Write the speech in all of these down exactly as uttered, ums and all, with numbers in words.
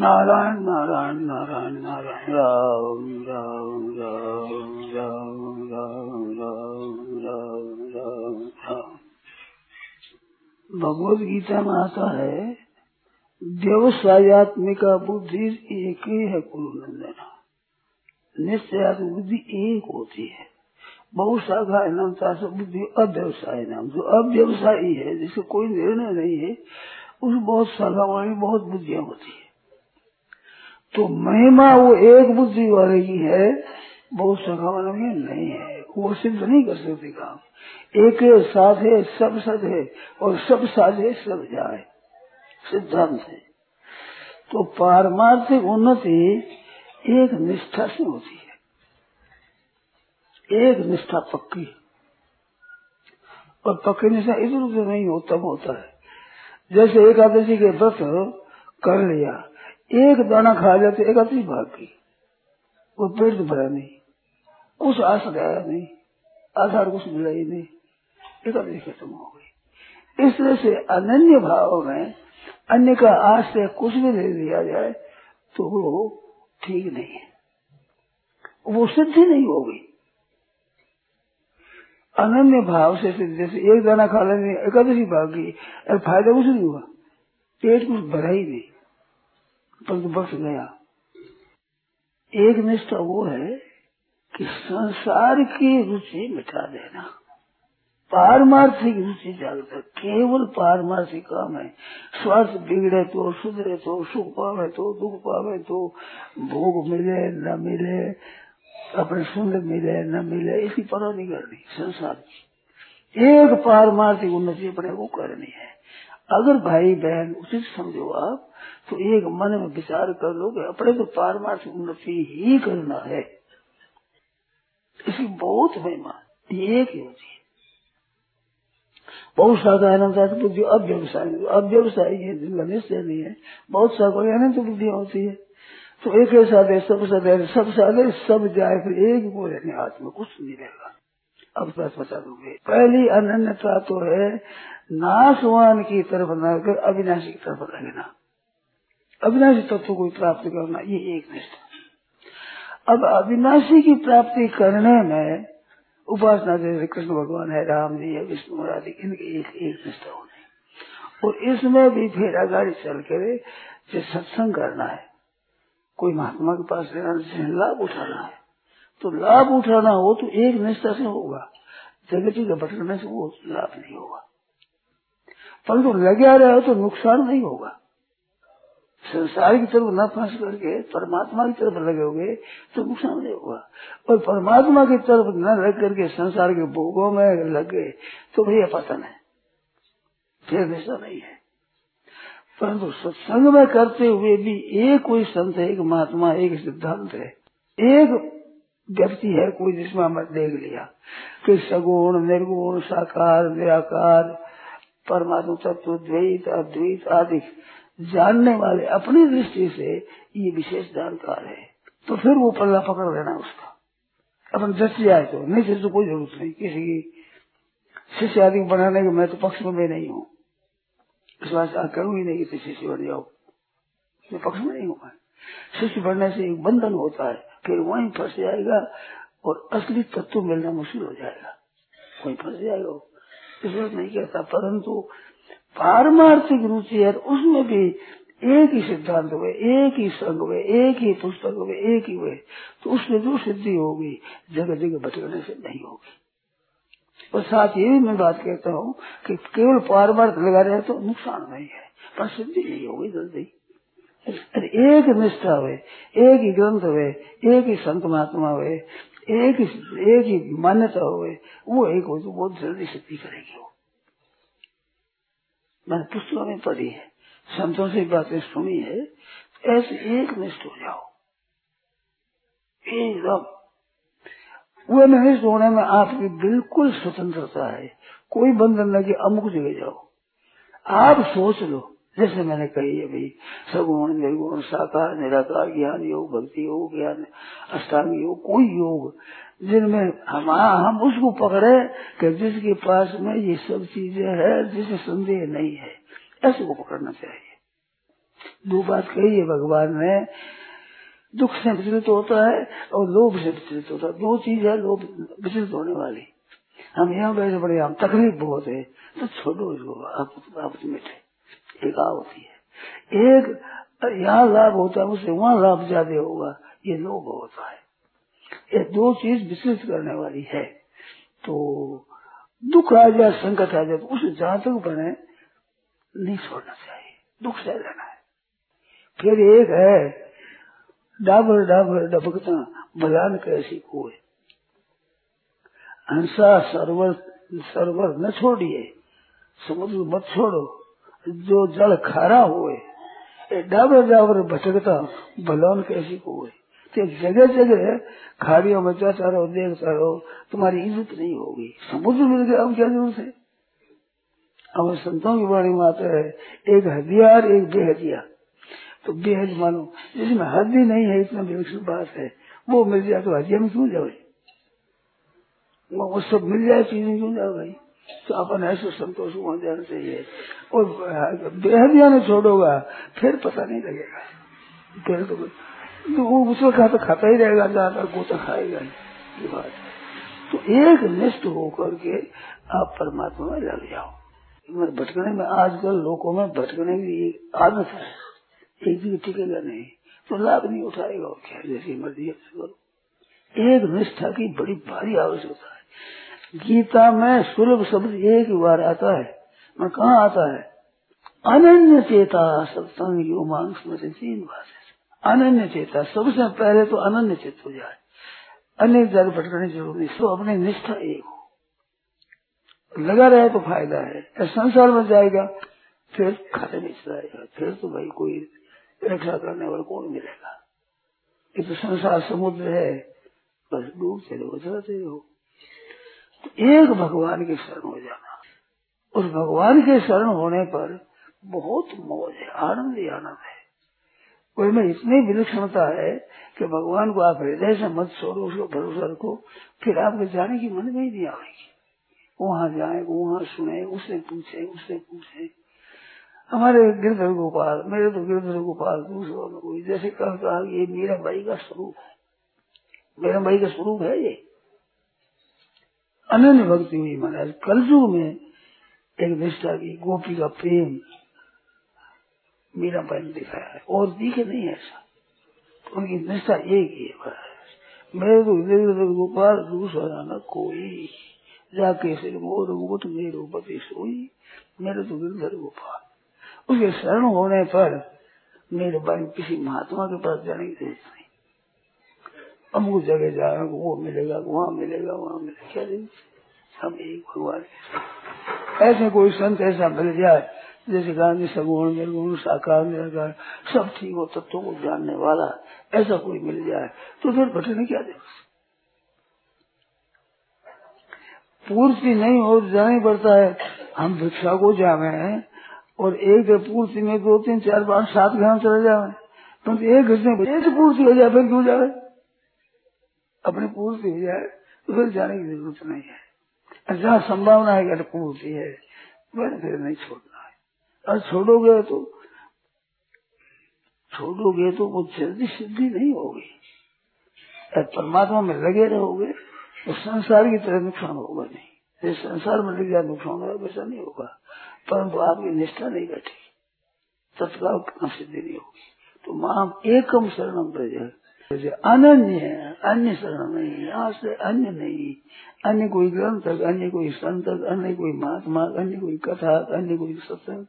नारायण नारायण नारायण नारायण राम राम राम राम राम राम राम राम राम। भगवद गीता में आता है देवसायात्मिका बुद्धि एक ही है कुल नंदना, नित्य आत्म बुद्धि एक होती है। बहुत शाखा नामता से बुद्धि अव्यवसाय नाम, जो अव्यवसायी है जिससे कोई निर्णय नहीं है, उस बहुत शाखा वाली बहुत बुद्धियां होती है। तो महिमा वो एक बुद्धि वाले की है, बहुत शाखा वाले की नहीं है। वो सिद्ध नहीं कर सकते काम। एक साथ है सब सद है और सब साथ है सब जाए सिद्धांत है। तो पारमार्थिक उन्नति एक निष्ठा से होती है, एक निष्ठा पक्की, और पक्की निष्ठा इधर उधर नहीं होता होता है। जैसे एकादशी के व्रत कर लिया, एक दाना खा लिया तो एकादशी भाग गई, वो पेट भरा नहीं, कुछ आस गया नहीं, आधार कुछ मिला ही नहीं, एकादशी खत्म हो गई। इस तरह से अनन्य भाव में अन्य का आस से कुछ भी ले लिया जाए तो वो ठीक नहीं है, वो सिद्धि नहीं होगी। अनन्य भाव से सिद्धि से एक दाना खा लेने एकादशी भाग गई, फायदा कुछ नहीं हुआ, पेट कुछ भरा ही नहीं, परंतु बच गया। एक निष्ठा वो है कि संसार की रुचि मिटा देना, पारमार्थिक रुचि जागृत, केवल पारमार्थिक काम है। स्वास्थ्य बिगड़े तो सुधरे तो, सुख पावे तो दुख पावे तो, भोग मिले न मिले, अपने सुंदर मिले न मिले, इसकी परवाह नहीं करनी संसार की। एक पारमार्थिक उन्नति अपने को करनी है। अगर भाई बहन उचित समझो आप तो एक मन में विचार कर लो कि अपने तो पारमार्थिक उन्नति ही करना है, इसकी बहुत महिमा एक ही होती है। बहुत सारा अनंत बुद्धि अव्यवसायी, अव्यवसायी है जिनका निश्चय नहीं है, बहुत सारी अनंत बुद्धियां होती है। तो एक ही साथ है सब साथ है सब साथ है सब जाए, फिर एक को रहने हाथ में कुछ नहीं रहेगा। अब बात बता दूंगे। पहली अनन्यता तो है नाशवान की तरफ न कर अविनाशी की तरफ लगना, अविनाशी तत्व को प्राप्त करना, ये एक निष्ठा। अब अविनाशी की प्राप्ति करने में उपासना जैसे कृष्ण भगवान है, राम जी है, विष्णु मुरारी, इनकी एक एक निष्ठा होनी। और इसमें भी फिर आगाड़ी चल करे जो सत्संग करना है, कोई महात्मा के पास लेना, लाभ उठाना है, तो लाभ उठाना हो तो एक निष्ठा से होगा, जगत के बटने से वो लाभ नहीं होगा। परंतु लगे रहे तो नुकसान नहीं होगा। संसार की तरफ न फंस करके परमात्मा की तरफ लगोगे तो नुकसान नहीं होगा, और परमात्मा की तरफ न लग करके संसार के भोगों में लगे तो भैया पतन है, फिर निष्ठा नहीं है। परंतु सत्संग में करते हुए भी एक कोई संत है, एक महात्मा, एक सिद्धांत है, एक व्यक्ति है कोई, जिसमें हमने देख लिया कि सगुण निर्गुण साकार निराकार परमात्मा तत्व द्वैत अद्वैत आदि जानने वाले अपनी दृष्टि से ये विशेष जानकार है, तो फिर वो पल्ला पकड़ लेना उसका। अपन दृष्टि आए तो नहीं, फिर तो कोई जरूरत नहीं किसी की शिष्य आदि बनाने के, मैं तो पक्ष में मैं नहीं हूँ, इस बात करूँ ही नहीं कि शिष्य बन जाओ, मैं पक्ष में नहीं हूँ। शिष्य बनने से एक बंधन होता है, फिर वहीं फंस जाएगा और असली तत्व मिलना मुश्किल हो जाएगा, वहीं फंस जाएगा। इस बात नहीं कहता, परंतु पारमार्थिक रुचि है उसमें भी एक ही सिद्धांत हुए, एक ही संग हुए, एक ही पुस्तक हुए, एक ही हुए, तो उसमें जो सिद्धि होगी जगह जगह बचने से नहीं होगी। और साथ ये भी मैं बात कहता हूँ कि केवल पारमार्थ लगा रहे तो नुकसान नहीं है, पर सिद्धि नहीं होगी जल्दी। एक निष्ठा हुए, एक ही ग्रंथ हुए, एक ही संत महात्मा हुए, एक ही एक ही मान्यता हुए, वो एक हो तो बहुत जल्दी सिद्धि करेगी। वो मैंने पुस्तकों में पढ़ी है, संतों से बातें सुनी है, ऐसे एक निष्ठ हो जाओ एकदम। वो निष्ठ होने में आपकी बिल्कुल स्वतंत्रता है, कोई बंधन न कि अमुक जगह जाओ। आप सोच लो जैसे मैंने कही अभी, सगुण निर्गुण साकार निराकार ज्ञान योग भक्ति योग ज्ञान अष्टांग योग, कोई योग जिनमें हम हम उसको पकड़े कि जिसके पास में ये सब चीजें है, जिसे संदेह नहीं है, ऐसे को पकड़ना चाहिए। दो बात कही है भगवान ने, दुख से विचलित होता है और लोभ से विचलित होता है। दो चीज है लोभ विचलित होने वाली। हम यहाँ बैठे बड़े हम तकलीफ बहुत है तो छोड़ो इसको, आप आपस में एक लाभ होती है, एक यहाँ लाभ होता है उससे वहाँ लाभ ज्यादा होगा, ये लोभ होता है। ये दो चीज विचलित करने वाली है। तो दुख आ जाए संकट आ जाए तो उस जहाँ तक बने नहीं छोड़ना चाहिए, दुख से रहना है। फिर एक है डाबर डाबर डबकता बयान कैसी कोई, हंसा सरवर सरवर न छोड़िए, समुद्र मत छोड़ो जो जल खारा हुए, डाबर डाबर भटकता बयान कैसी कोई। जगह जगह खाड़ियों में जाता रहो देखता रहो, तुम्हारी इज्जत नहीं होगी। समुद्र मिल गया अब क्या जरूरत है। अब संतों की वाणी में आता है एक हथियार एक बेहदिया, तो बेहद मानो जिसमें हद ही नहीं है, इतना बेवकूफ बात है। वो मिल जाए तो हदिया में क्यों जाओ, वो सब मिल जाए चीजें क्यों जाओ भाई। तो अपन ऐसे संतोष वहां जाना चाहिए। और बेहदिया ने छोड़ोगा फिर पता नहीं लगेगा, फिर तो वो उसको खाता खाता ही रहेगा, ज्यादा गोता खाएगा ये बात है। तो एक निष्ठ होकर के आप परमात्मा में लग जाओ। भटकने में आजकल लोगों में भटकने की आदत है, एक जगह टिकेगा नहीं तो लाभ नहीं उठाएगा, और क्या जैसी मर्जी करो। एक निष्ठा की बड़ी भारी आवश्यकता है। गीता में सुलभ शब्द एक ही बार आता है, मैं कहाँ आता है अनन्य चेता सत्संग उमांग स्मृति, तीन बार अनन्य चेता। सबसे पहले तो अनन्य चेत हो जाए, अनेक जगह भटकने जरूर नहीं, सो अपने निष्ठा एक हो लगा रहे तो फायदा है। संसार में जाएगा फिर खाते में जाएगा, फिर तो भाई कोई रक्षा करने वाला कौन मिलेगा। ये तो संसार समुद्र है, बस डूबते रहो चलते रहो। तो एक भगवान के शरण हो जाना, उस भगवान के शरण होने पर बहुत मौज है, आनंद ही आनंद है। कोई में इतनी विलक्षणता है कि भगवान को आप हृदय से मत छोड़ो, उसको भरोसा रखो, फिर आपके जाने की मन में ही नहीं आएगी। वहाँ जाए वहाँ सुने, उससे पूछे उससे पूछे। हमारे गिरधर गोपाल, मेरे तो गिरधर गोपाल दूसरों में कोई जैसे कहा ये मेरा भाई का स्वरूप है, मेरा भाई का स्वरूप है। ये अनन्य भक्ति हुई महाराज। कलयुग में एक निष्ठा की गोपी का प्रेम मीरा भाई ने दिखाया है, और दिखे नहीं ऐसा। तो उनकी निष्ठा एक ही है, मेरे तो गिरधर गोपाल दूसरा न कोई, जाके सिर मोर मुकुट मेरो पति सोई, मेरे तो गिरधर गोपाल। उसके शरण होने पर मेरे भाई किसी महात्मा के पास जाने की जरूरत नहीं। अमुक जगह जाएगा वो मिलेगा, वहाँ मिलेगा वहाँ मिलेगा, क्या सब एक भगवान। ऐसे कोई संत ऐसा मिल जाए जैसे गांधी सगुण निर्गुण साकार निराकार सब ठीक हो, तत्वों को जानने वाला ऐसा कोई मिल जाए तो फिर भटकने क्या जरूरत। पूर्ति नहीं हो जाना पड़ता है। हम भिक्षा को जावे हैं और एक पूर्ति में दो तीन चार पाँच सात ग्राम चले जावे, परंतु तो एक घटने एक पूर्ति हो जाए फिर क्यों जावे। अपनी पूर्ति हो जाए तो फिर जाने की जरूरत नहीं है। जहाँ संभावना है पूर्ति है वह फिर नहीं छोड़ना। और छोड़ोगे तो छोड़ोगे तो वो जल्दी सिद्धि नहीं होगी। परमात्मा में लगे रहोगे तो संसार की तरह नुकसान होगा नहीं। जैसे संसार में लग जाए नुकसान होगा वैसा नहीं होगा, परंतु आपकी निष्ठा नहीं बैठी तत्काल तो सिद्धि नहीं होगी। तो माम एकम शरणम प्रज, अनन्य अन्य शरण नहीं, यहाँ से अन्य नहीं, अन्य कोई ग्रंथ अन्य कोई संत अन्य कोई महात्मा अन्य कोई कथा अन्य कोई सत्संग,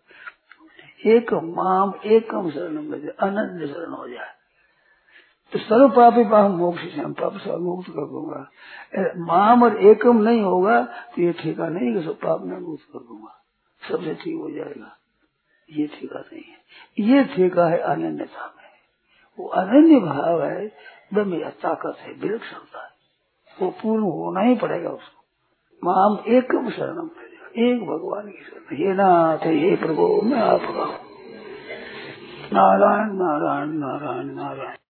एक माम एकम शरणम प्रज, अनन्य शरण हो जाए तो सर्व पापी पाप मोक्ष से हम पाप से मुक्त कर दूंगा। माम और एकम नहीं होगा तो ये ठेका नहीं कि सब पाप में मुक्त कर दूंगा, सबसे ठीक हो जाएगा, ये ठेका नहीं है। ये ठेका है अनन्यता में। वो अनन्य भाव है, दम या ताकत है, विलक्षणता है, वो पूर्ण होना ही पड़ेगा उसको। माम एकम शरणम, एक भगवान की शरण। हे नाथ हे प्रभु मैं आपका हूँ, नारायण नारायण नारायण नारायण।